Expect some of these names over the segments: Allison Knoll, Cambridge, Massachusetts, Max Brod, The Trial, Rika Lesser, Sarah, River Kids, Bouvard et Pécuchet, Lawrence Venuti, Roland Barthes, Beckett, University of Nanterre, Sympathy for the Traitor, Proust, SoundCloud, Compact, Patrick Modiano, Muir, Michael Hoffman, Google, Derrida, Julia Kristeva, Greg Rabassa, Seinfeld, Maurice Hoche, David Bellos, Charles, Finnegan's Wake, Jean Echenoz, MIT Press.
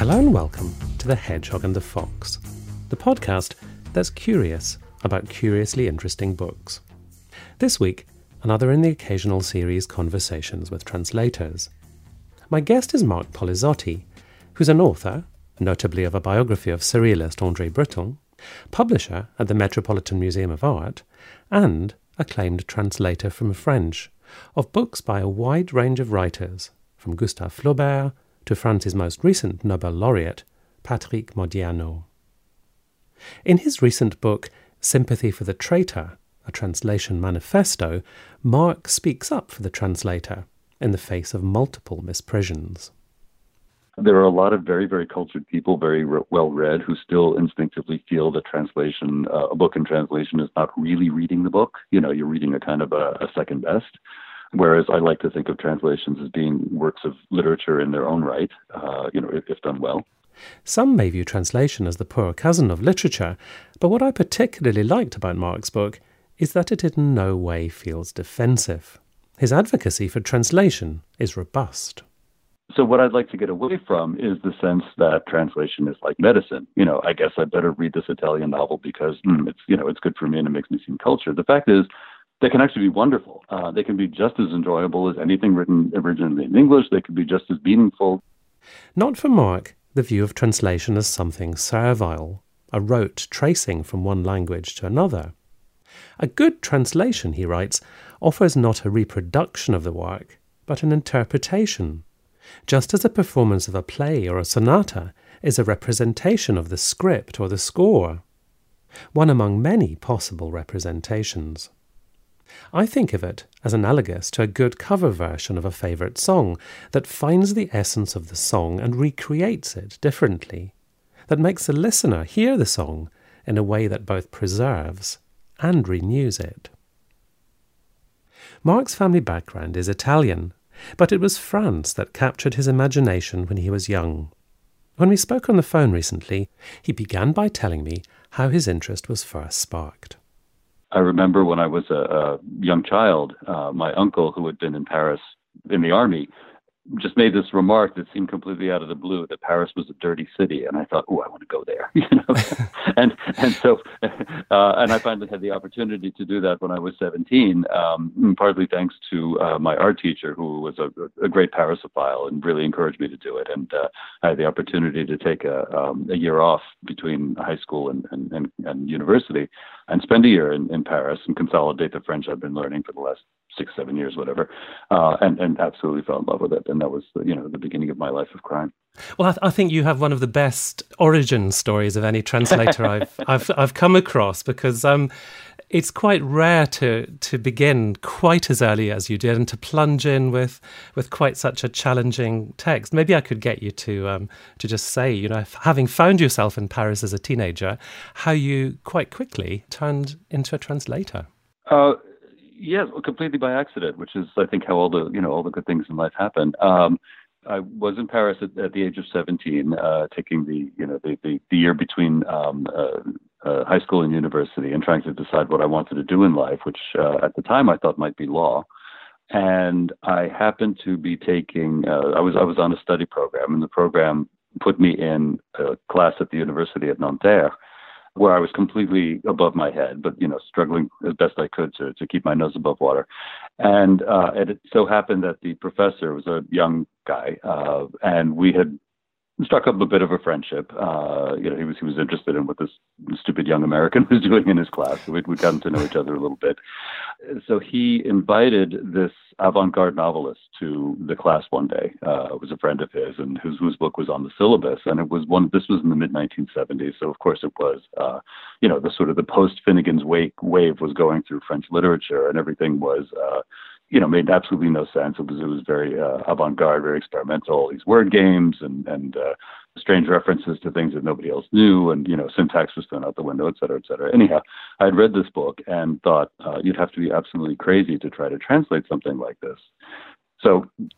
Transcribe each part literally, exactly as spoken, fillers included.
Hello and welcome to The Hedgehog and the Fox, the podcast that's curious about curiously interesting books. This week, another in the occasional series Conversations with Translators. My guest is Mark Polizzotti, who's an author, notably of a biography of surrealist André Breton, publisher at the Metropolitan Museum of Art, and acclaimed translator from French of books by a wide range of writers, from Gustave Flaubert to France's most recent Nobel laureate, Patrick Modiano. In his recent book, Sympathy for the Traitor, a translation manifesto, Mark speaks up for the translator in the face of multiple misprisions. There are a lot of very, very cultured people, very re- well-read, who still instinctively feel that translation, uh, a book in translation is not really reading the book. You know, you're reading a kind of a, a second best. Whereas I like to think of translations as being works of literature in their own right, uh, you know, if, if done well. Some may view translation as the poor cousin of literature, but what I particularly liked about Mark's book is that it in no way feels defensive. His advocacy for translation is robust. So what I'd like to get away from is the sense that translation is like medicine. You know, I guess I better read this Italian novel because mm, it's, you know, it's good for me and it makes me seem cultured. The fact is, they can actually be wonderful. Uh, they can be just as enjoyable as anything written originally in English. They can be just as meaningful. Not for Mark, the view of translation as something servile, a rote tracing from one language to another. A good translation, he writes, offers not a reproduction of the work, but an interpretation. Just as a performance of a play or a sonata is a representation of the script or the score. One among many possible representations. I think of it as analogous to a good cover version of a favourite song that finds the essence of the song and recreates it differently, that makes the listener hear the song in a way that both preserves and renews it. Mark's family background is Italian, but it was France that captured his imagination when he was young. When we spoke on the phone recently, he began by telling me how his interest was first sparked. I remember when I was a, a young child, uh, my uncle, who had been in Paris in the army, just made this remark that seemed completely out of the blue, that Paris was a dirty city. And I thought, oh, I want to go there. You know? and and so, uh, and I finally had the opportunity to do that when I was seventeen, um, partly thanks to uh, my art teacher, who was a, a great Parisophile and really encouraged me to do it. And uh, I had the opportunity to take a, um, a year off between high school and, and, and, and university and spend a year in, in Paris and consolidate the French I've been learning for the last six, seven years, whatever, uh, and, and absolutely fell in love with it. And that was, you know, the beginning of my life of crime. Well, I, th- I think you have one of the best origin stories of any translator I've, I've I've come across, because um, it's quite rare to to begin quite as early as you did and to plunge in with with quite such a challenging text. Maybe I could get you to um, to just say, you know, having found yourself in Paris as a teenager, how you quite quickly turned into a translator. Uh Yes, completely by accident, which is, I think, how all the, you know, all the good things in life happen. Um, I was in Paris at, at the age of seventeen, uh, taking the, you know, the, the, the year between um, uh, uh, high school and university, and trying to decide what I wanted to do in life, which uh, at the time I thought might be law. And I happened to be taking, uh, I was I was on a study program, and the program put me in a class at the University of Nanterre, where I was completely above my head, but, you know, struggling as best I could to, to keep my nose above water. And uh, and it so happened that the professor was a young guy, uh, and we had struck up a bit of a friendship. Uh, you know, he was he was interested in what this stupid young American was doing in his class. So we'd, we'd gotten to know each other a little bit. So he invited this avant-garde novelist to the class one day. Uh, it was a friend of his, and whose whose book was on the syllabus. And it was one. This was in the mid nineteen seventies, so of course it was. Uh, you know, the sort of the post Finnegan's Wake wave was going through French literature, and everything was. Uh, You know, made absolutely no sense. It was it was very uh, avant-garde, very experimental. All these word games and and uh, strange references to things that nobody else knew, and you know, syntax was thrown out the window, et cetera, et cetera. Anyhow, I had read this book and thought uh, you'd have to be absolutely crazy to try to translate something like this. So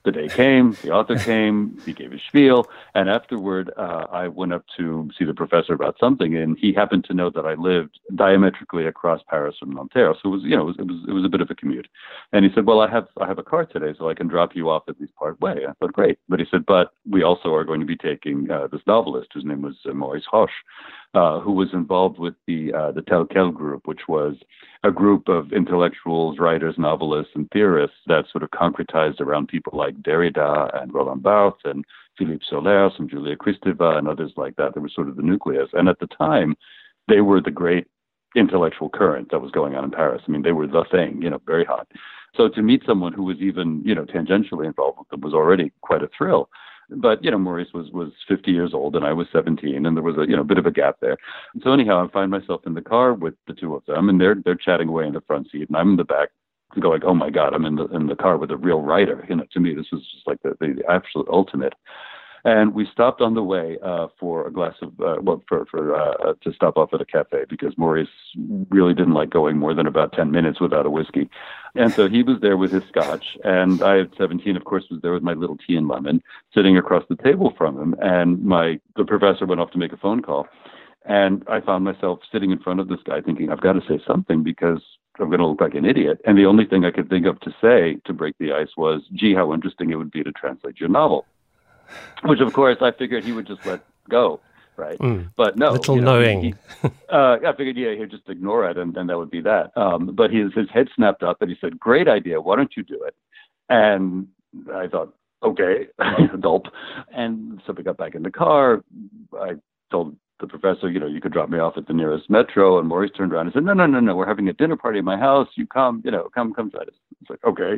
the day came, the author came, he gave his spiel, and afterward uh, I went up to see the professor about something, and he happened to know that I lived diametrically across Paris from Nanterre, so it was, you know, it was, it was it was a bit of a commute. And he said, "Well, I have I have a car today, so I can drop you off at least part way." I thought, "Great," but he said, "But we also are going to be taking uh, this novelist whose name was uh, Maurice Hoche, uh, who was involved with the uh, the Tel Quel group, which was a group of intellectuals, writers, novelists, and theorists that sort of concretized around people like Derrida and Roland Barthes and Philippe Sollers and Julia Kristeva and others like that. They were sort of the nucleus. And at the time, they were the great intellectual current that was going on in Paris. I mean, they were the thing, you know, very hot. So to meet someone who was even, you know, tangentially involved with them was already quite a thrill. But, you know, Maurice was, was fifty years old and I was seventeen, and there was a, you know, bit of a gap there. And so anyhow, I find myself in the car with the two of them, and they're they're chatting away in the front seat, and I'm in the back going, "Oh my God, I'm in the in the car with a real writer." You know, to me, this was just like the, the absolute ultimate. And we stopped on the way uh, for a glass of, uh, well, for, for uh, to stop off at a cafe, because Maurice really didn't like going more than about ten minutes without a whiskey. And so he was there with his scotch, and I at seventeen, of course, was there with my little tea and lemon, sitting across the table from him. And my the professor went off to make a phone call, and I found myself sitting in front of this guy thinking, "I've got to say something because I'm going to look like an idiot." And the only thing I could think of to say to break the ice was, "Gee, how interesting it would be to translate your novel." Which, of course, I figured he would just let go, right? Mm, but no. Little you know, knowing. He, uh, I figured, yeah, he'd just ignore it, and, and that would be that. Um, but his, his head snapped up, and he said, "Great idea. Why don't you do it?" And I thought, okay, gulp. And so we got back in the car. I told the professor, "You know, you could drop me off at the nearest metro." And Maurice turned around and said, no, no, no, no, "We're having a dinner party at my house. You come, you know, come, come try this." It's like, okay.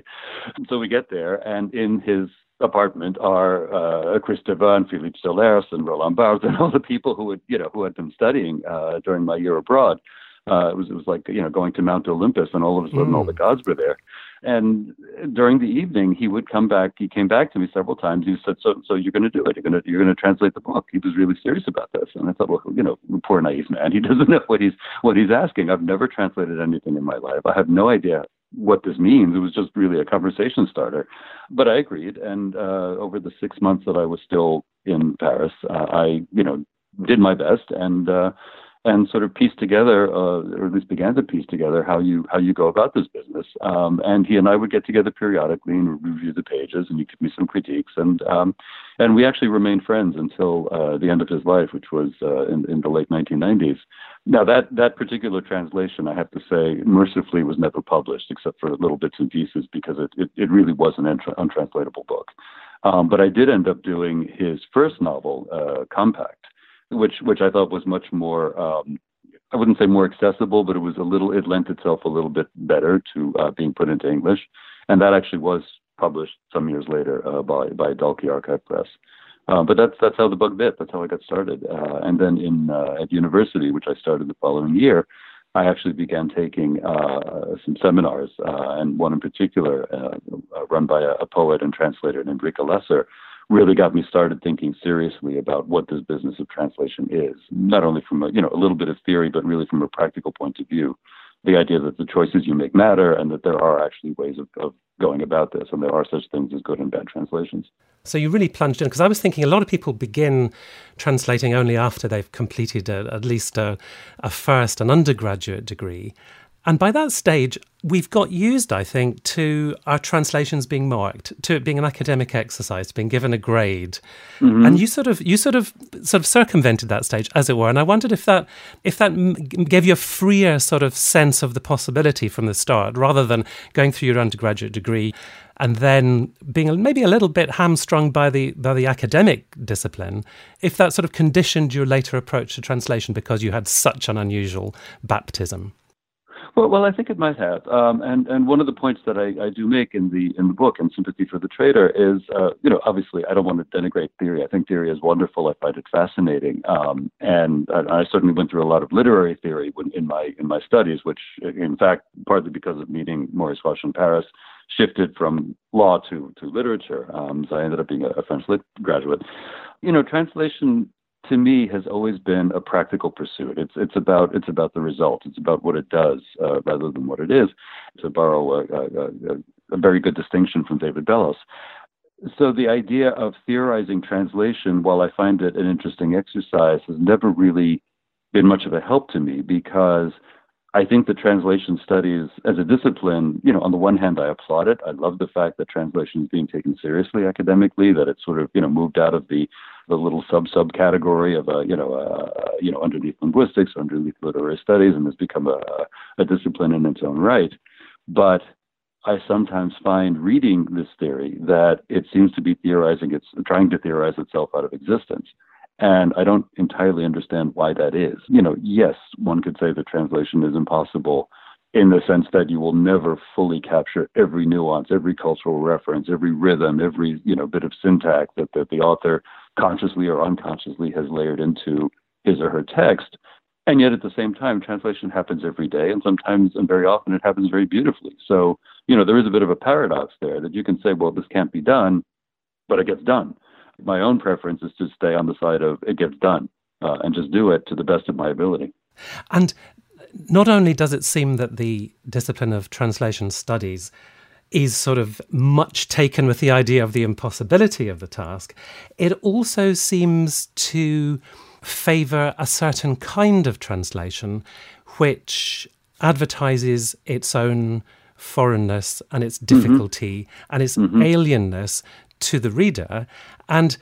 And so we get there, and in his apartment are uh, Kristeva and Philippe Sollers and Roland Barthes and all the people who had, you know, who had been studying uh, during my year abroad. Uh, it was it was like, you know, going to Mount Olympus, and all of a sudden mm. all the gods were there. And during the evening, he would come back. He came back to me several times. He said, "So, so you're going to do it? You're going to you're going to translate the book?" He was really serious about this. And I thought, well, you know, poor naive man. He doesn't know what he's what he's asking. I've never translated anything in my life. I have no idea what this means. It was just really a conversation starter. But I agreed. And uh, over the six months that I was still in Paris, uh, I, you know, did my best and uh, and sort of pieced together, uh, or at least began to piece together how you how you go about this business. Um, and he and I would get together periodically and review the pages, and he'd give me some critiques. And um, and we actually remained friends until uh, the end of his life, which was uh, in, in the late nineteen nineties. Now, that, that particular translation, I have to say, mercifully was never published, except for little bits and pieces, because it, it, it really was an untr- untranslatable book. Um, but I did end up doing his first novel, uh, Compact, which which I thought was much more, um, I wouldn't say more accessible, but it was a little, it lent itself a little bit better to uh, being put into English. And that actually was published some years later uh, by, by Dalkey Archive Press. Uh, but that's that's how the bug bit. That's how I got started. Uh, and then in uh, at university, which I started the following year, I actually began taking uh, some seminars, uh, and one in particular, uh, run by a, a poet and translator named Rika Lesser, really got me started thinking seriously about what this business of translation is. Not only from a, you know a little bit of theory, but really from a practical point of view. The idea that the choices you make matter, and that there are actually ways of, of going about this, and there are such things as good and bad translations. So you really plunged in, because I was thinking a lot of people begin translating only after they've completed a, at least a, a first, an undergraduate degree. And by that stage, we've got used, I think, to our translations being marked, to it being an academic exercise, to being given a grade. Mm-hmm. And you sort of, you sort of, sort of circumvented that stage, as it were. And I wondered if that, if that gave you a freer sort of sense of the possibility from the start, rather than going through your undergraduate degree and then being maybe a little bit hamstrung by the by the academic discipline. If that sort of conditioned your later approach to translation because you had such an unusual baptism. Well, well, I think it might have, um, and and one of the points that I, I do make in the in the book in Sympathy for the Traitor is, uh, you know, obviously I don't want to denigrate theory. I think theory is wonderful. I find it fascinating, um, and I, I certainly went through a lot of literary theory when, in my in my studies, which, in fact, partly because of meeting Maurice Hoche in Paris, shifted from law to to literature. Um, so I ended up being a, a French lit graduate. You know, translation, to me, has always been a practical pursuit. It's it's about it's about the result. It's about what it does uh, rather than what it is, to borrow a, a, a, a very good distinction from David Bellos. So the idea of theorizing translation, while I find it an interesting exercise, has never really been much of a help to me, because I think the translation studies as a discipline, you know, on the one hand, I applaud it. I love the fact that translation is being taken seriously academically, that it's sort of, you know, moved out of the, the little sub-subcategory of, a, you know, a, you know, underneath linguistics, underneath literary studies, and has become a, a discipline in its own right. But I sometimes find reading this theory that it seems to be theorizing, it's trying to theorize itself out of existence. And I don't entirely understand why that is. You know, yes, one could say that translation is impossible in the sense that you will never fully capture every nuance, every cultural reference, every rhythm, every, you know, bit of syntax that, that the author consciously or unconsciously has layered into his or her text. And yet at the same time, translation happens every day. And sometimes and very often it happens very beautifully. So, you know, there is a bit of a paradox there that you can say, well, this can't be done, but it gets done. My own preference is to stay on the side of it gets done uh, and just do it to the best of my ability. And not only does it seem that the discipline of translation studies is sort of much taken with the idea of the impossibility of the task, it also seems to favour a certain kind of translation which advertises its own foreignness and its difficulty mm-hmm. and its mm-hmm. alienness to the reader. And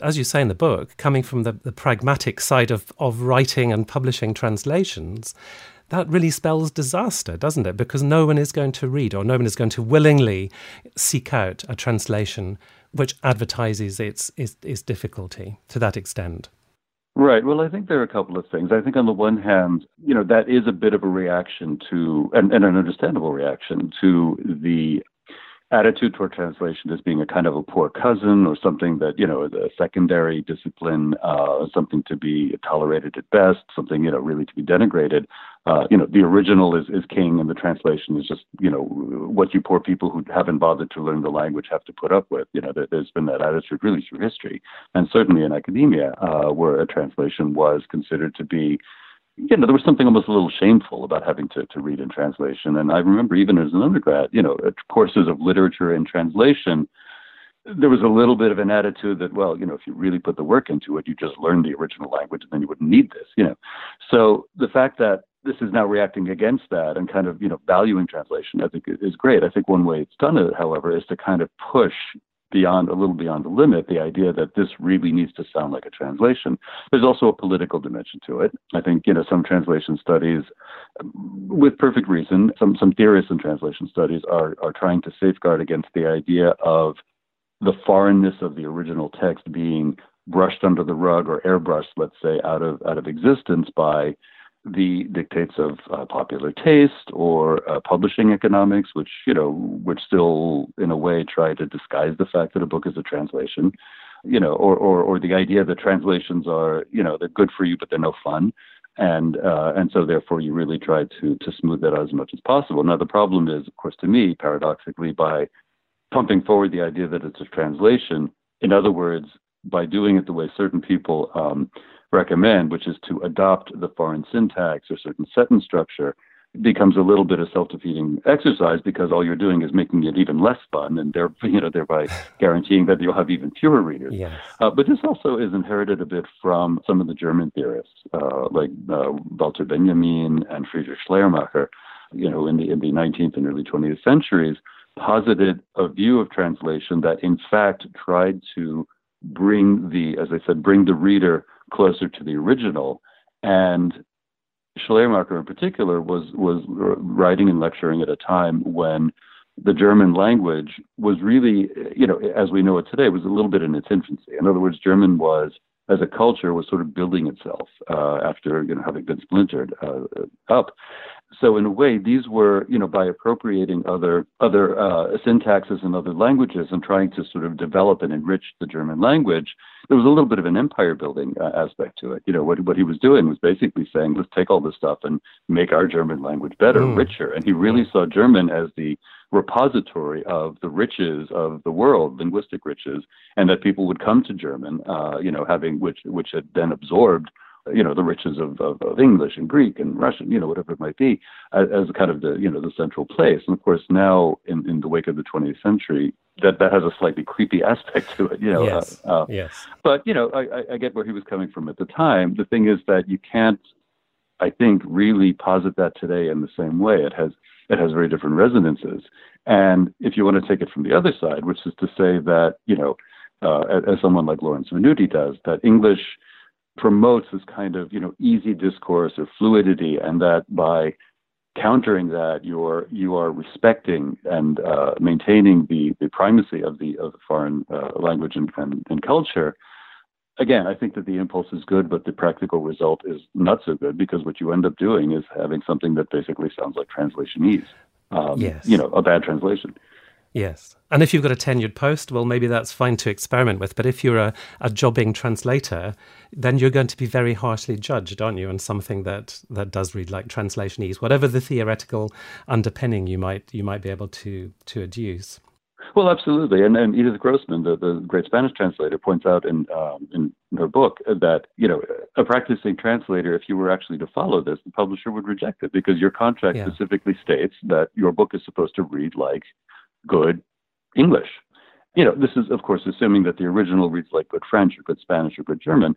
as you say in the book, coming from the, the pragmatic side of, of writing and publishing translations, that really spells disaster, doesn't it? Because no one is going to read, or no one is going to willingly seek out a translation which advertises its, its, its difficulty to that extent. Right. Well, I think there are a couple of things. I think on the one hand, you know, that is a bit of a reaction to, and, and an understandable reaction to the attitude toward translation as being a kind of a poor cousin, or something that, you know, is a secondary discipline, uh, something to be tolerated at best, something, you know, really to be denigrated. Uh, you know, the original is, is king, and the translation is just, you know, what you poor people who haven't bothered to learn the language have to put up with. You know, there, there's been that attitude really through history, and certainly in academia, uh, where a translation was considered to be, you know, there was something almost a little shameful about having to, to read in translation. And I remember even as an undergrad, you know, courses of literature and translation, there was a little bit of an attitude that, well, you know, if you really put the work into it, you just learn the original language and then you wouldn't need this, you know. So the fact that this is now reacting against that and kind of, you know, valuing translation, I think is great. I think one way it's done it, however, is to kind of push beyond a little beyond the limit, the idea that this really needs to sound like a translation. There's also a political dimension to it. I think, you know, some translation studies, with perfect reason, some some theorists in translation studies are are trying to safeguard against the idea of the foreignness of the original text being brushed under the rug or airbrushed, let's say, out of out of existence by the dictates of uh, popular taste or uh, publishing economics, which, you know, which still in a way try to disguise the fact that a book is a translation, you know, or, or, or the idea that translations are, you know, they're good for you, but they're no fun. And, uh, and so therefore you really try to, to smooth that out as much as possible. Now, the problem is, of course, to me, paradoxically, by pumping forward the idea that it's a translation, in other words, by doing it the way certain people um, recommend, which is to adopt the foreign syntax or certain sentence structure, becomes a little bit of self-defeating exercise, because all you're doing is making it even less fun, and thereby, you know, thereby guaranteeing that you'll have even fewer readers. Yes. Uh, but this also is inherited a bit from some of the German theorists, uh, like uh, Walter Benjamin and Friedrich Schleiermacher, you know, in the, in the nineteenth and early twentieth centuries, posited a view of translation that in fact tried to bring the, as I said, bring the reader closer to the original. And Schleiermacher in particular was, was writing and lecturing at a time when the German language was really, you know, as we know it today, was a little bit in its infancy. In other words, German was, as a culture, was sort of building itself uh, after, you know, having been splintered uh, up. So in a way, these were, you know, by appropriating other other uh, syntaxes and other languages and trying to sort of develop and enrich the German language, there was a little bit of an empire building uh, aspect to it. You know, what what he was doing was basically saying, let's take all this stuff and make our German language better, mm. richer. And he really saw German as the repository of the riches of the world, linguistic riches, and that people would come to German, uh, you know, having which which had then absorbed, you know, the riches of, of, of English and Greek and Russian, you know, whatever it might be, as, as kind of the, you know, the central place. And of course, now in, in the wake of the twentieth century, that, that has a slightly creepy aspect to it, you know. Yes. Uh, uh, yes. But, you know, I, I get where he was coming from at the time. The thing is that you can't, I think, really posit that today in the same way. It has it has very different resonances. And if you want to take it from the other side, which is to say that, you know, uh, as someone like Lawrence Venuti does, that English promotes this kind of, you know, easy discourse or fluidity, and that by countering that, you're you are respecting and uh, maintaining the, the primacy of the of the foreign uh, language and, and, and culture. Again, I think that the impulse is good, but the practical result is not so good, because what you end up doing is having something that basically sounds like translationese. Um, yes. You know, a bad translation. Yes. And if you've got a tenured post, well, maybe that's fine to experiment with. But if you're a, a jobbing translator, then you're going to be very harshly judged, aren't you, on something that, that does read like translationese, whatever the theoretical underpinning you might you might be able to, to adduce. Well, absolutely. And, and Edith Grossman, the, the great Spanish translator, points out in um, in her book that, you know, a practicing translator, if you were actually to follow this, the publisher would reject it, because your contract yeah. specifically states that your book is supposed to read like good English. You know, this is, of course, assuming that the original reads like good French or good Spanish or good German.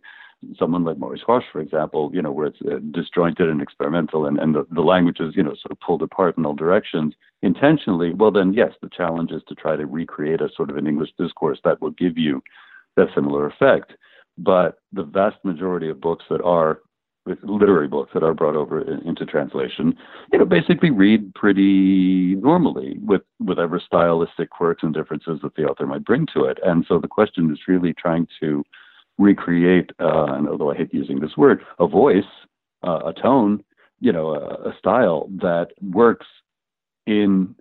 Someone like Maurice Hoche, for example, you know, where it's uh, disjointed and experimental, and, and the, the language is, you know, sort of pulled apart in all directions intentionally. Well, then, yes, the challenge is to try to recreate a sort of an English discourse that will give you that similar effect. But the vast majority of books that are literary books that are brought over into translation, you know, basically read pretty normally with whatever stylistic quirks and differences that the author might bring to it. And so the question is really trying to recreate, uh, and although I hate using this word, a voice, uh, a tone, you know, a, a style that works in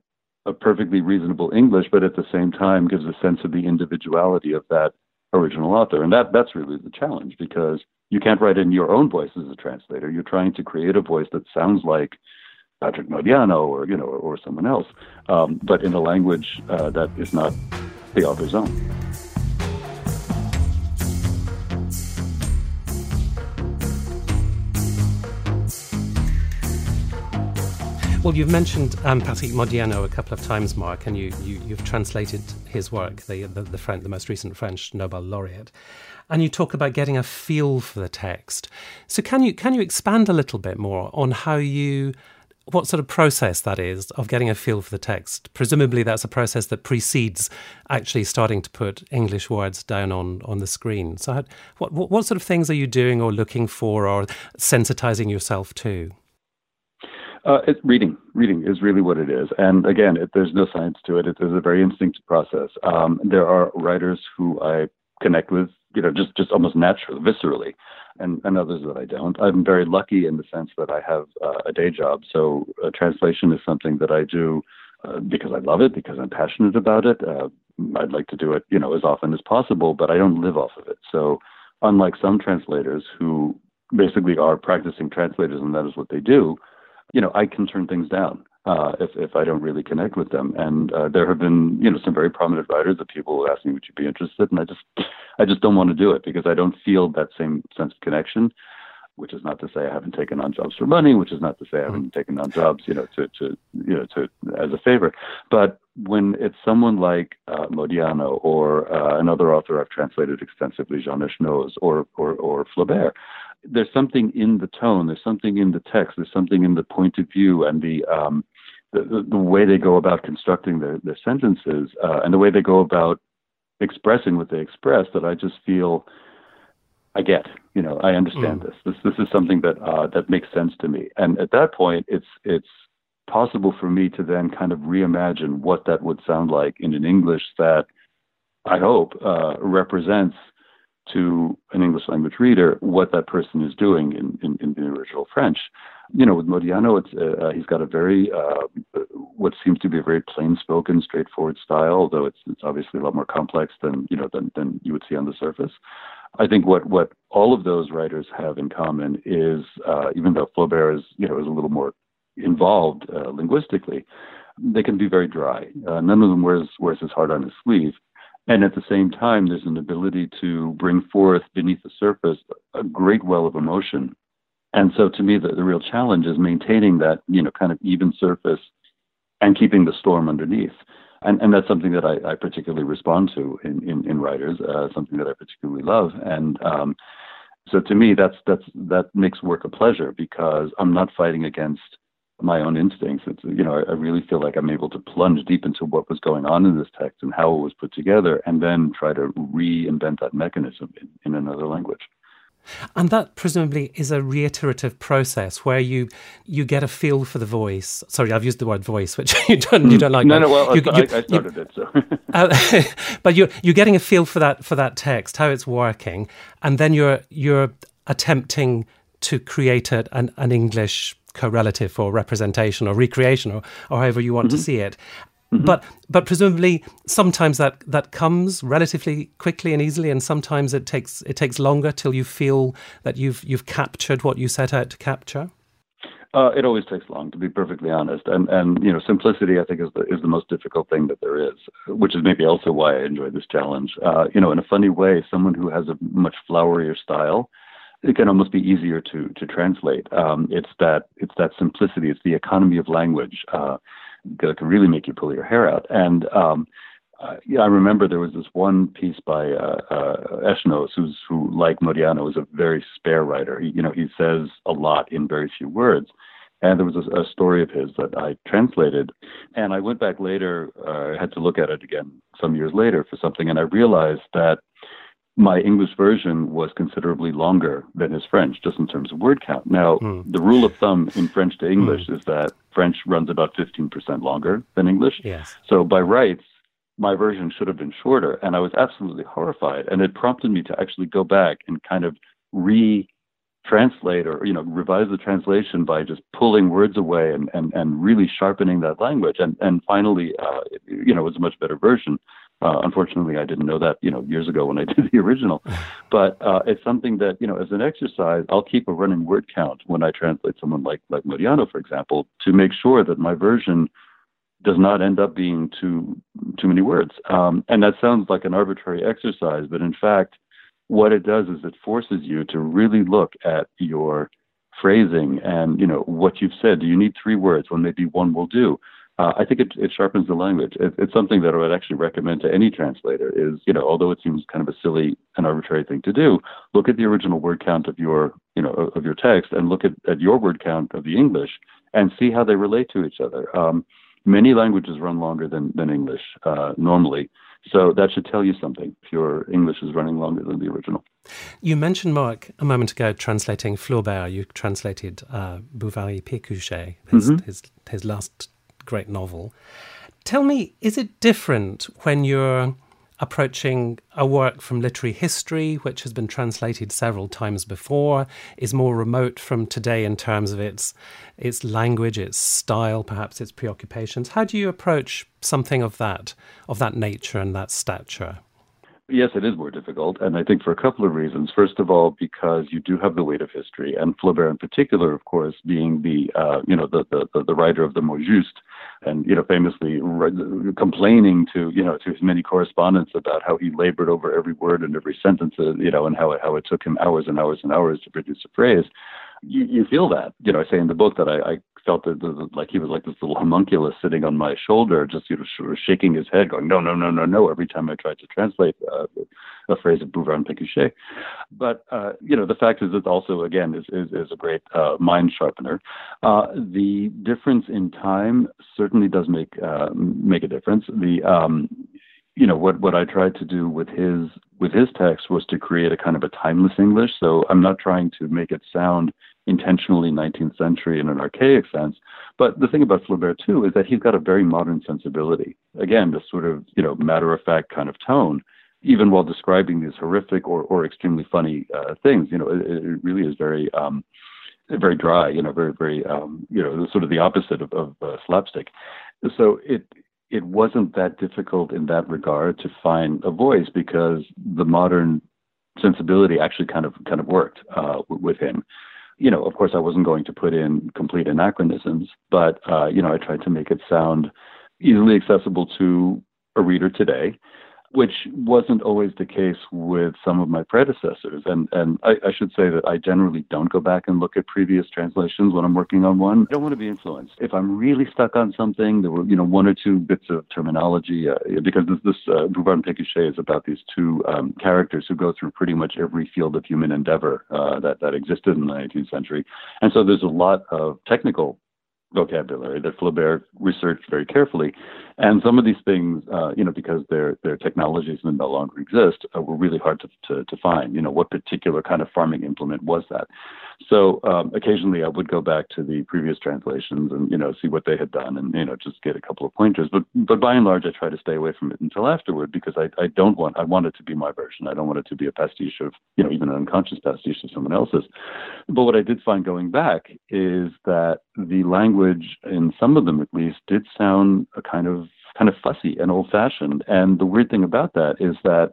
a perfectly reasonable English, but at the same time gives a sense of the individuality of that original author. And that that's really the challenge, because you can't write in your own voice as a translator. You're trying to create a voice that sounds like Patrick Modiano or, you know, or, or someone else, um, but in a language uh, that is not the author's own. Well, you've mentioned um, Patrick Modiano a couple of times, Mark, and you, you, you've translated his work, the, the, the, French, the most recent French Nobel laureate. And you talk about getting a feel for the text. So can you can you expand a little bit more on how you, what sort of process that is of getting a feel for the text? Presumably that's a process that precedes actually starting to put English words down on, on the screen. So how, what, what what sort of things are you doing or looking for or sensitizing yourself to? Uh, it, reading, reading is really what it is. And again, it, there's no science to it. It is a very instinctive process. Um, there are writers who I connect with, you know, just, just almost naturally, viscerally, and, and others that I don't. I'm very lucky in the sense that I have uh, a day job. So uh, translation is something that I do uh, because I love it, because I'm passionate about it. Uh, I'd like to do it, you know, as often as possible, but I don't live off of it. So unlike some translators who basically are practicing translators and that is what they do, you know, I can turn things down uh, if if I don't really connect with them. And uh, there have been, you know, some very prominent writers that people ask me, would you be interested? And I just, I just don't want to do it because I don't feel that same sense of connection. Which is not to say I haven't taken on jobs for money. Which is not to say I haven't taken on jobs, you know, to to you know to as a favor. But when it's someone like uh, Modiano or uh, another author I've translated extensively, Jean Echenoz or or or Flaubert. there's something in the tone, there's something in the text, there's something in the point of view and the um, the, the way they go about constructing their, their sentences uh, and the way they go about expressing what they express that I just feel I get. You know, I understand mm. this. This this is something that uh, that makes sense to me. And at that point, it's it's possible for me to then kind of reimagine what that would sound like in an English that I hope uh, represents to an English language reader what that person is doing in, in, in the original French. You know, with Modiano, it's uh, he's got a very uh, what seems to be a very plain-spoken, straightforward style, although it's it's obviously a lot more complex than you know than than you would see on the surface. I think what what all of those writers have in common is uh, even though Flaubert is you know is a little more involved uh, linguistically, they can be very dry. Uh, none of them wears wears his heart on his sleeve. And at the same time, there's an ability to bring forth beneath the surface a great well of emotion. And so to me, the, the real challenge is maintaining that, you know, kind of even surface and keeping the storm underneath. And and that's something that I, I particularly respond to in, in, in writers, uh, something that I particularly love. And um, so to me, that's that's that makes work a pleasure because I'm not fighting against my own instincts. It's, you know, I really feel like I'm able to plunge deep into what was going on in this text and how it was put together and then try to reinvent that mechanism in, in another language. And that presumably is a reiterative process where you you get a feel for the voice. Sorry, I've used the word voice, which you don't you don't like. No, that. no, well, you, I, you, I started you, it, so. uh, but you're you're getting a feel for that for that text, how it's working, and then you're you're attempting to create a, an an English correlative or representation or recreation or, or however you want mm-hmm. to see it. Mm-hmm. But but presumably sometimes that, that comes relatively quickly and easily and sometimes it takes it takes longer till you feel that you've you've captured what you set out to capture. Uh, it always takes long, to be perfectly honest. And and you know, simplicity I think is the is the most difficult thing that there is, which is maybe also why I enjoy this challenge. Uh, you know, in a funny way, someone who has a much flowerier style, it can almost be easier to to translate. Um, it's that it's that simplicity. It's the economy of language uh, that can really make you pull your hair out. And um, uh, yeah, I remember there was this one piece by uh, uh, Echenoz, who's who, like Modiano, is a very spare writer. He, you know, he says a lot in very few words. And there was a, a story of his that I translated, and I went back later. I uh, had to look at it again some years later for something, and I realized that my English version was considerably longer than his French, just in terms of word count. Now, mm. the rule of thumb in French to English mm. is that French runs about fifteen percent longer than English. Yes. So by rights, my version should have been shorter, and I was absolutely horrified. And it prompted me to actually go back and kind of re-translate or, you know, revise the translation by just pulling words away and, and, and really sharpening that language. And, and finally, uh, you know, it was a much better version. Uh, unfortunately, I didn't know that, you know, years ago when I did the original. But uh, it's something that, you know, as an exercise, I'll keep a running word count when I translate someone like like Modiano, for example, to make sure that my version does not end up being too too many words. Um, and that sounds like an arbitrary exercise, but in fact, what it does is it forces you to really look at your phrasing and, you know, what you've said. Do you need three words? Well, maybe one will do. Uh, I think it, it sharpens the language. It, it's something that I would actually recommend to any translator is, you know, although it seems kind of a silly and arbitrary thing to do, look at the original word count of your, you know, of your text and look at, at your word count of the English and see how they relate to each other. Um, many languages run longer than, than English uh, normally. So that should tell you something if your English is running longer than the original. You mentioned, Mark, a moment ago, translating Flaubert. You translated uh, Bouvard et Pécuchet, his, mm-hmm. his, his last great novel. Tell me, is it different when you're approaching a work from literary history, which has been translated several times before, is more remote from today in terms of its its language, its style, perhaps its preoccupations? How do you approach something of that, of that nature and that stature? Yes, it is more difficult, and I think for a couple of reasons. First of all, because you do have the weight of history, and Flaubert in particular, of course, being the uh, you know the, the the writer of the mot juste, and you know famously re- complaining to you know to his many correspondents about how he labored over every word and every sentence, you know, and how it, how it took him hours and hours and hours to produce a phrase. You, you feel that, you know. I say in the book that I, I felt that, that like he was like this little homunculus sitting on my shoulder, just you know, sh- shaking his head, going no, no, no, no, no, every time I tried to translate uh, a phrase of Bouvard and Pécuchet. But, uh, you know, the fact is that also, again, is, is, is a great uh, mind sharpener. Uh, the difference in time certainly does make uh, make a difference. The um, you know, what, what I tried to do with his with his text was to create a kind of a timeless English. So I'm not trying to make it sound intentionally nineteenth century in an archaic sense. But the thing about Flaubert, too, is that he's got a very modern sensibility. Again, this sort of, you know, matter-of-fact kind of tone, even while describing these horrific or, or extremely funny uh, things. You know, it, it really is very, um, very dry, you know, very, very, um, you know, sort of the opposite of, of uh, slapstick. So it it wasn't that difficult in that regard to find a voice, because the modern sensibility actually kind of kind of worked uh, with him. You know, of course, I wasn't going to put in complete anachronisms, but, uh, you know, I tried to make it sound easily accessible to a reader today, which wasn't always the case with some of my predecessors. And and I, I should say that I generally don't go back and look at previous translations when I'm working on one. I don't want to be influenced. If I'm really stuck on something, there were, you know, one or two bits of terminology, uh, because this, this uh, Bouvard and Pécuchet is about these two um, characters who go through pretty much every field of human endeavor uh, that, that existed in the nineteenth century. And so there's a lot of technical vocabulary that Flaubert researched very carefully, and some of these things, uh, you know, because their their technologies no longer exist, uh, were really hard to, to to find. You know, what particular kind of farming implement was that? So um, occasionally, I would go back to the previous translations and, you know, see what they had done, and, you know, just get a couple of pointers. But but by and large, I try to stay away from it until afterward, because I, I don't want I want it to be my version. I don't want it to be a pastiche of, you know, even an unconscious pastiche of someone else's. But what I did find going back is that the language, in some of them at least, did sound a kind of kind of fussy and old-fashioned. And the weird thing about that is that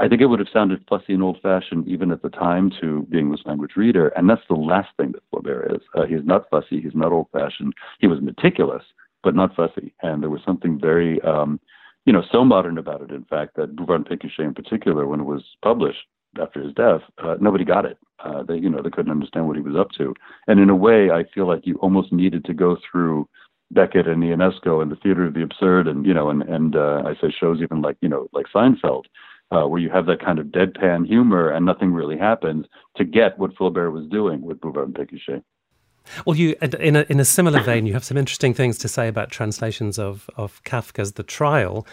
I think it would have sounded fussy and old-fashioned even at the time to the English language reader. And that's the last thing that Flaubert is. Uh, he's not fussy. He's not old-fashioned. He was meticulous, but not fussy. And there was something very, um, you know, so modern about it, in fact, that Bouvard and Pécuchet in particular, when it was published after his death, uh, nobody got it. Uh, they, you know, they couldn't understand what he was up to. And in a way, I feel like you almost needed to go through Beckett and Ionesco and the theater of the absurd, and, you know, and and uh, I say shows even like, you know, like Seinfeld, uh, where you have that kind of deadpan humor and nothing really happens, to get what Flaubert was doing with Bouvard and Pécuchet. Well, you in a, in a similar vein, you have some interesting things to say about translations of of Kafka's The Trial.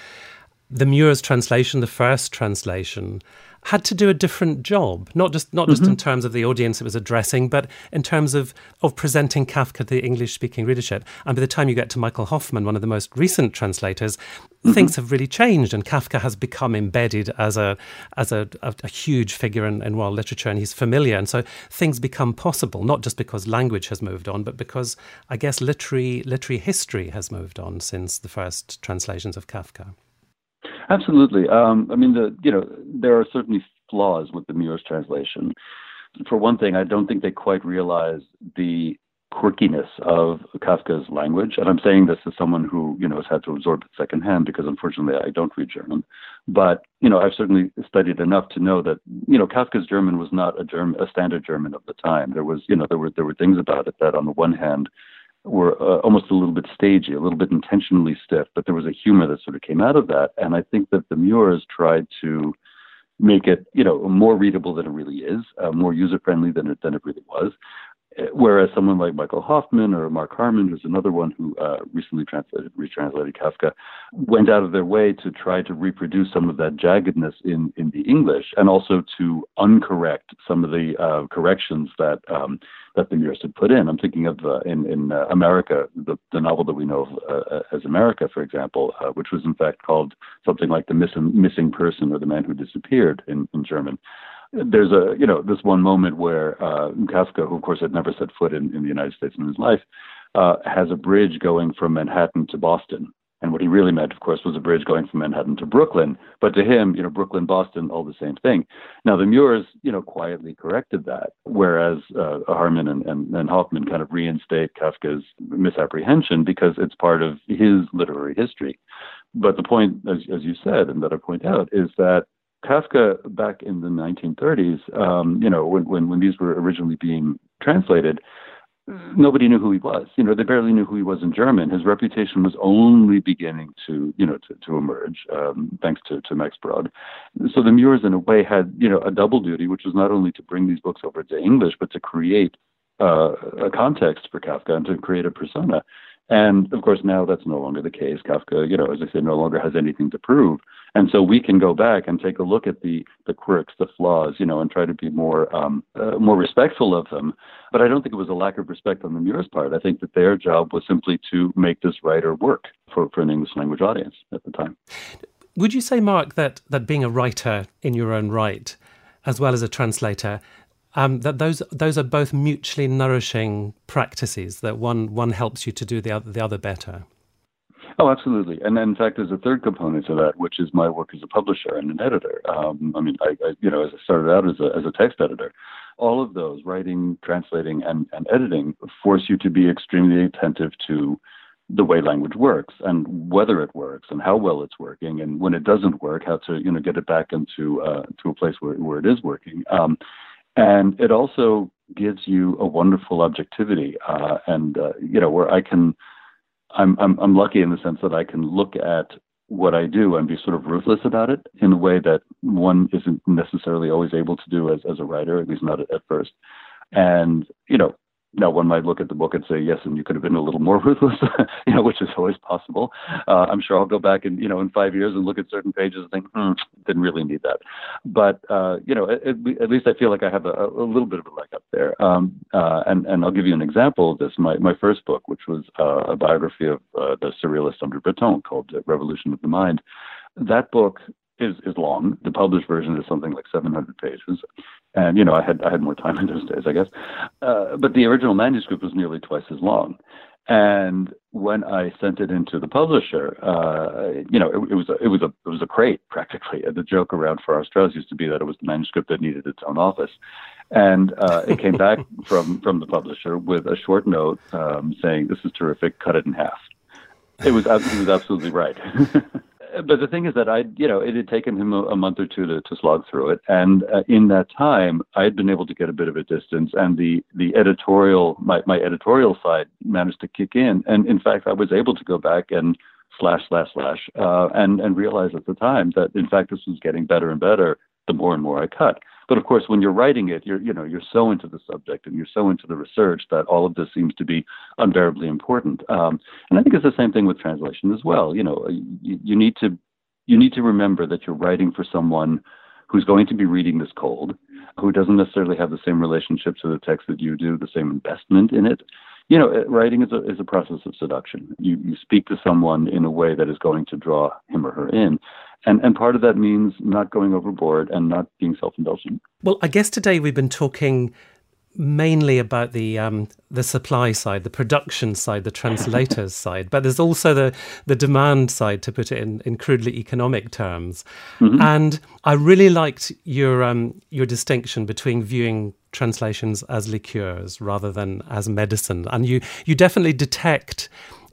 The Muir's translation, the first translation, had to do a different job, not just not just mm-hmm. in terms of the audience it was addressing, but in terms of, of presenting Kafka to the English-speaking readership. And by the time you get to Michael Hoffman, one of the most recent translators, mm-hmm. things have really changed, and Kafka has become embedded as a as a, a, a huge figure in, in world literature, and he's familiar. And so things become possible, not just because language has moved on, but because, I guess, literary literary history has moved on since the first translations of Kafka. Absolutely. Um, I mean, the you know, there are certainly flaws with the Muir's translation. For one thing, I don't think they quite realize the quirkiness of Kafka's language. And I'm saying this as someone who, you know, has had to absorb it secondhand, because unfortunately I don't read German. But, you know, I've certainly studied enough to know that, you know, Kafka's German was not a German, a standard German of the time. There was, you know, there were there were things about it that on the one hand were uh, almost a little bit stagey, a little bit intentionally stiff, but there was a humor that sort of came out of that. And I think that the Muir's tried to make it, you know, more readable than it really is, uh, more user-friendly than it, than it really was. Whereas someone like Michael Hoffman or Mark Harman, who's another one who uh, recently translated, retranslated Kafka, went out of their way to try to reproduce some of that jaggedness in, in the English, and also to uncorrect some of the uh, corrections that um, that the Muirists had put in. I'm thinking of uh, in, in uh, America, the, the novel that we know of uh, as America, for example, uh, which was in fact called something like The Missing, Missing Person or The Man Who Disappeared in, in German. There's a, you know, this one moment where uh, Kafka, who of course had never set foot in, in the United States in his life, uh, has a bridge going from Manhattan to Boston. And what he really meant, of course, was a bridge going from Manhattan to Brooklyn. But to him, you know, Brooklyn, Boston, all the same thing. Now, the Muirs, you know, quietly corrected that, whereas uh, Harman and, and, and Hoffman kind of reinstate Kafka's misapprehension because it's part of his literary history. But the point, as, as you said, and that I point out, is that Kafka, back in the nineteen thirties, um, you know, when, when when these were originally being translated, nobody knew who he was. You know, they barely knew who he was in German. His reputation was only beginning to, you know, to, to emerge, um, thanks to, to Max Brod. So the Muirs, in a way, had, you know, a double duty, which was not only to bring these books over to English, but to create uh, a context for Kafka and to create a persona. And, of course, now that's no longer the case. Kafka, you know, as I said, no longer has anything to prove. And so we can go back and take a look at the the quirks, the flaws, you know, and try to be more um, uh, more respectful of them. But I don't think it was a lack of respect on the Muir's part. I think that their job was simply to make this writer work for, for an English language audience at the time. Would you say, Mark, that, that being a writer in your own right, as well as a translator, Um, that those those are both mutually nourishing practices, that one one helps you to do the other, the other better? Oh, absolutely. And in fact, there's a third component to that, which is my work as a publisher and an editor. Um, I mean, I, I you know, as I started out as a as a text editor, all of those, writing, translating, and, and editing, force you to be extremely attentive to the way language works and whether it works and how well it's working, and when it doesn't work, how to, you know, get it back into uh, to a place where where it is working. Um, And it also gives you a wonderful objectivity, uh, and uh, you know, where I can, I'm, I'm I'm lucky in the sense that I can look at what I do and be sort of ruthless about it in a way that one isn't necessarily always able to do as as a writer, at least not at, at first. And you know, now one might look at the book and say, yes, and you could have been a little more ruthless, you know, which is always possible. Uh, I'm sure I'll go back and, you know, in five years and look at certain pages and think, hmm, didn't really need that. But, uh, you know, at, at least I feel like I have a, a little bit of a leg up there. Um, uh, and, and I'll give you an example of this. My, my first book, which was uh, a biography of uh, the surrealist André Breton called Revolution of the Mind, that book is is long. The published version is something like seven hundred pages. And, you know, I had I had more time in those days, I guess. Uh, but the original manuscript was nearly twice as long. And when I sent it into the publisher, uh, you know, it, it was a, it was a it was a crate practically. The joke around for our Strauss used to be that it was the manuscript that needed its own office. And uh, it came back from from the publisher with a short note um, saying, "This is terrific. Cut it in half." It was it was absolutely right. But the thing is that I, you know, it had taken him a, a month or two to, to slog through it. And uh, in that time, I had been able to get a bit of a distance, and the, the editorial, my, my editorial side managed to kick in. And in fact, I was able to go back and slash, slash, slash, uh, and, and realize at the time that, in fact, this was getting better and better the more and more I cut. But of course, when you're writing it, you're, you know, you're so into the subject and you're so into the research that all of this seems to be unbearably important. Um, and I think it's the same thing with translation as well. You know, you, you need to, you need to remember that you're writing for someone who's going to be reading this cold, who doesn't necessarily have the same relationship to the text that you do, the same investment in it. You know, writing is a is a process of seduction. You you speak to someone in a way that is going to draw him or her in. And and part of that means not going overboard and not being self-indulgent. Well, I guess today we've been talking mainly about the um, the supply side, the production side, the translator's side. But there's also the, the demand side, to put it in, in crudely economic terms. Mm-hmm. And I really liked your um, your distinction between viewing translations as liqueurs rather than as medicine. And you, you definitely detect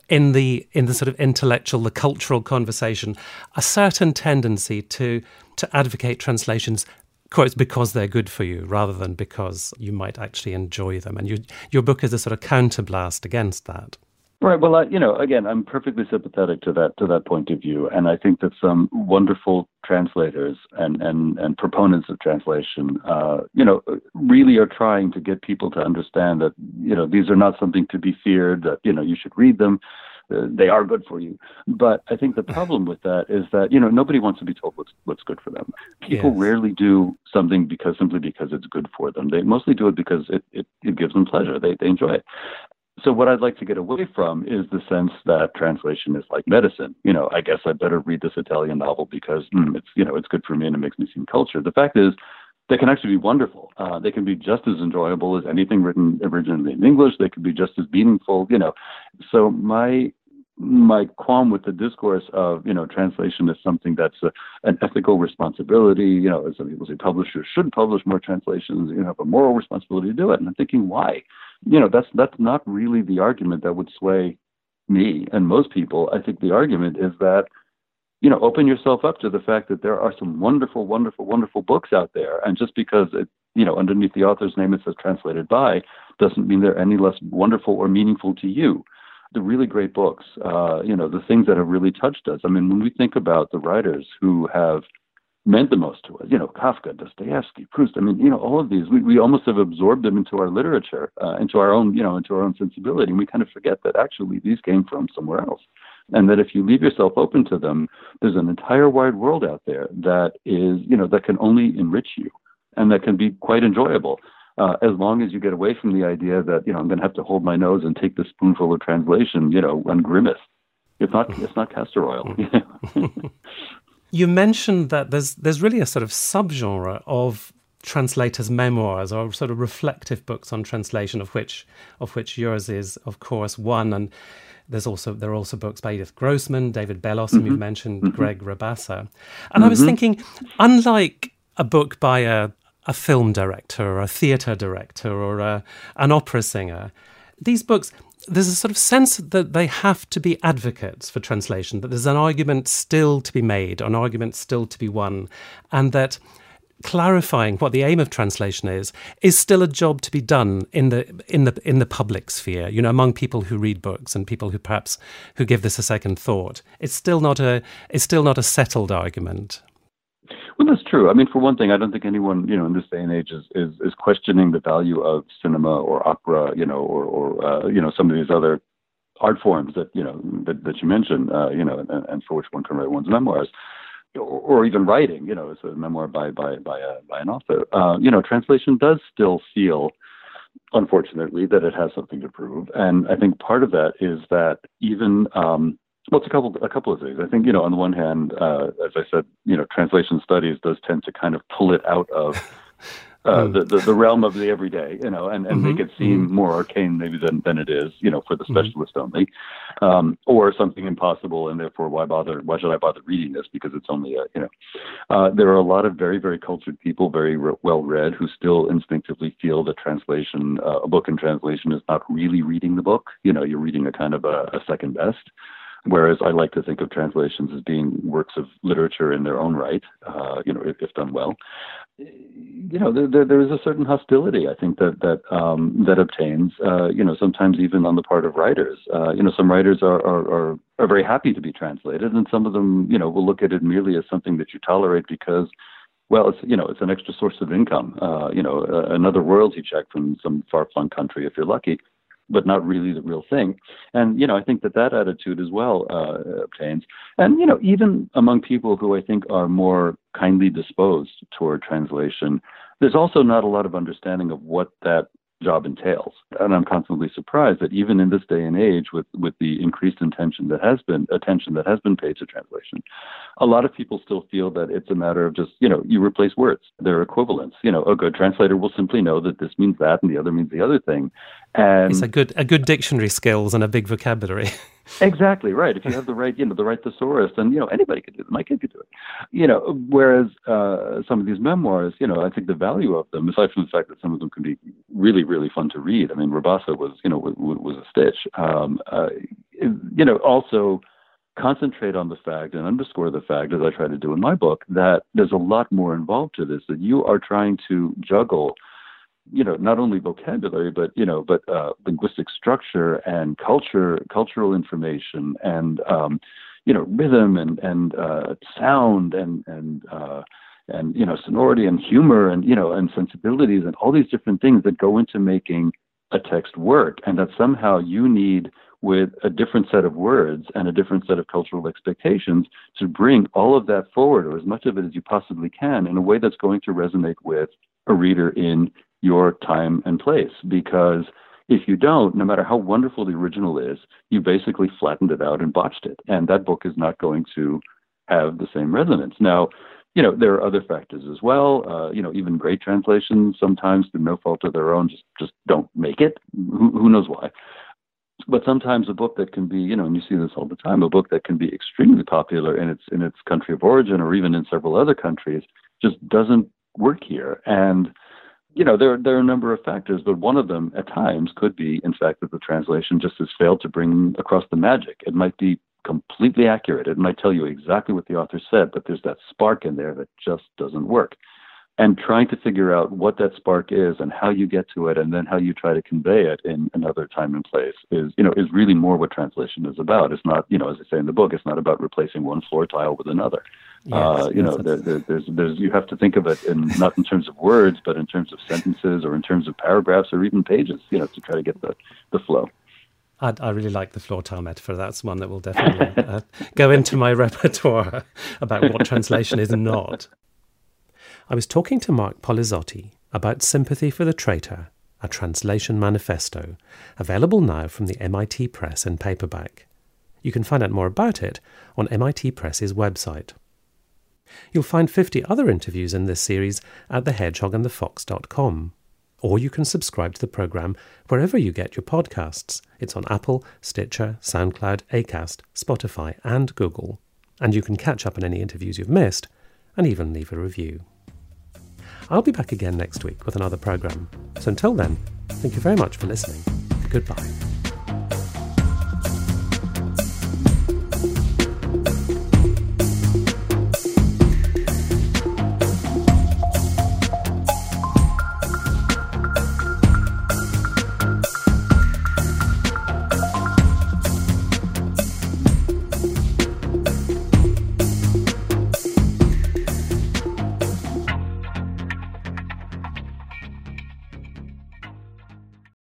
in the in the sort of intellectual, the cultural conversation, a certain tendency to to advocate translations, quotes, because they're good for you rather than because you might actually enjoy them. And you, your book is a sort of counterblast against that. Right. Well, I, you know, again, I'm perfectly sympathetic to that to that point of view, and I think that some wonderful translators and and, and proponents of translation, uh, you know, really are trying to get people to understand that, you know, these are not something to be feared. That, you know, you should read them. Uh, they are good for you. But I think the problem with that is that, you know, nobody wants to be told what's what's good for them. People yes. rarely do something because simply because it's good for them. They mostly do it because it it, it gives them pleasure. They they enjoy it. So what I'd like to get away from is the sense that translation is like medicine. You know, I guess I better read this Italian novel because mm, it's, you know, it's good for me and it makes me seem cultured. The fact is, they can actually be wonderful. Uh, they can be just as enjoyable as anything written originally in English. They can be just as meaningful, you know. So my my qualm with the discourse of, you know, translation is something that's a, an ethical responsibility. You know, as some people say, publishers should publish more translations. You have a moral responsibility to do it. And I'm thinking, why? You know, that's that's not really the argument that would sway me and most people. I think the argument is that, you know, open yourself up to the fact that there are some wonderful, wonderful, wonderful books out there. And just because it you know, underneath the author's name it says translated by, doesn't mean they're any less wonderful or meaningful to you. The really great books, uh, you know, the things that have really touched us. I mean, when we think about the writers who have meant the most to us, you know, Kafka, Dostoevsky, Proust, I mean, you know, all of these, we, we almost have absorbed them into our literature, uh, into our own, you know, into our own sensibility. And we kind of forget that actually these came from somewhere else. And that if you leave yourself open to them, there's an entire wide world out there that is, you know, that can only enrich you and that can be quite enjoyable. Uh, as long as you get away from the idea that, you know, I'm going to have to hold my nose and take this spoonful of translation, you know, and grimace. It's not, it's not castor oil. You mentioned that there's there's really a sort of subgenre of translators' memoirs or sort of reflective books on translation, of which of which yours is, of course, one. And there's also there are also books by Edith Grossman, David Bellos, mm-hmm. and you've mentioned mm-hmm. Greg Rabassa. And mm-hmm. I was thinking, unlike a book by a a film director or a theatre director or a, an opera singer, these books, there's a sort of sense that they have to be advocates for translation, that there's an argument still to be made, an argument still to be won, and that clarifying what the aim of translation is is still a job to be done in the in the in the public sphere, you know, among people who read books and people who perhaps who give this a second thought. It's still not a it's still not a settled argument. Well, that's true. I mean, for one thing, I don't think anyone, you know, in this day and age is is, is questioning the value of cinema or opera, you know, or, or uh, you know, some of these other art forms that, you know, that, that you mentioned, uh, you know, and, and for which one can write one's memoirs, or, or even writing, you know, it's a memoir by by by, a, by an author. Uh, you know, translation does still feel, unfortunately, that it has something to prove, and I think part of that is that even. Um, Well, it's a couple, a couple of things. I think, you know, on the one hand, uh, as I said, you know, translation studies does tend to kind of pull it out of uh, mm. the, the, the realm of the everyday, you know, and, and mm-hmm. make it seem mm-hmm. more arcane maybe than, than it is, you know, for the specialist mm-hmm. only, um, or something impossible. And therefore, why bother? Why should I bother reading this? Because it's only, a, you know, uh, there are a lot of very, very cultured people, very re- well-read, who still instinctively feel that translation, uh, a book in translation is not really reading the book. You know, you're reading a kind of a, a second best. Whereas I like to think of translations as being works of literature in their own right, uh, you know, if, if done well. You know, there, there there is a certain hostility, I think, that that um, that obtains, uh, you know, sometimes even on the part of writers. Uh, you know, some writers are, are, are, are very happy to be translated, and some of them, you know, will look at it merely as something that you tolerate because, well, it's, you know, it's an extra source of income, uh, you know, uh, another royalty check from some far-flung country if you're lucky, but not really the real thing. And, you know, I think that that attitude as well uh, obtains. And, you know, even among people who I think are more kindly disposed toward translation, there's also not a lot of understanding of what that job entails. And I'm constantly surprised that even in this day and age, with, with the increased intention that has been, attention that has been paid to translation, a lot of people still feel that it's a matter of just, you know, you replace words, their equivalents. You know, a good translator will simply know that this means that and the other means the other thing. And it's a good a good dictionary skills and a big vocabulary. Exactly right. If you have the right, you know, the right thesaurus, then, you know, anybody could do it. My kid could do it. You know, whereas uh, some of these memoirs, you know, I think the value of them, aside from the fact that some of them can be really, really fun to read. I mean, Rabassa was, you know, was, was a stitch. Um, uh, you know, also concentrate on the fact and underscore the fact, as I try to do in my book, that there's a lot more involved to this. That you are trying to juggle, you know, not only vocabulary, but, you know, but uh, linguistic structure and culture, cultural information and, um, you know, rhythm and, and uh, sound and, and, uh, and, you know, sonority and humor and, you know, and sensibilities and all these different things that go into making a text work. And that somehow you need, with a different set of words and a different set of cultural expectations, to bring all of that forward, or as much of it as you possibly can, in a way that's going to resonate with a reader in your time and place. Because if you don't, no matter how wonderful the original is, you basically flattened it out and botched it. And that book is not going to have the same resonance. Now, you know, there are other factors as well. Uh, you know, even great translations sometimes, through no fault of their own, just, just don't make it. Who, who knows why? But sometimes a book that can be, you know, and you see this all the time, a book that can be extremely popular in its in its country of origin or even in several other countries just doesn't work here. And you know, there, there are a number of factors, but one of them at times could be, in fact, that the translation just has failed to bring across the magic. It might be completely accurate. It might tell you exactly what the author said, but there's that spark in there that just doesn't work. and trying to figure out what that spark is and how you get to it, and then how you try to convey it in another time and place is, you know, is really more what translation is about. It's not, you know, as I say in the book, it's not about replacing one floor tile with another. Yes, uh, you yes, know, there, there, there's, there's, you have to think of it in not in terms of words, but in terms of sentences or in terms of paragraphs or even pages, you know, to try to get the, the flow. I, I really like the floor tile metaphor. That's one that will definitely uh, go into my repertoire about what translation is not. I was talking to Mark Polizzotti about Sympathy for the Traitor, a translation manifesto, available now from the M I T Press in paperback. You can find out more about it on M I T Press's website. You'll find fifty other interviews in this series at the hedgehog and the fox dot com. Or you can subscribe to the programme wherever you get your podcasts. It's on Apple, Stitcher, SoundCloud, Acast, Spotify and Google. And you can catch up on any interviews you've missed and even leave a review. I'll be back again next week with another programme. So until then, thank you very much for listening. Goodbye.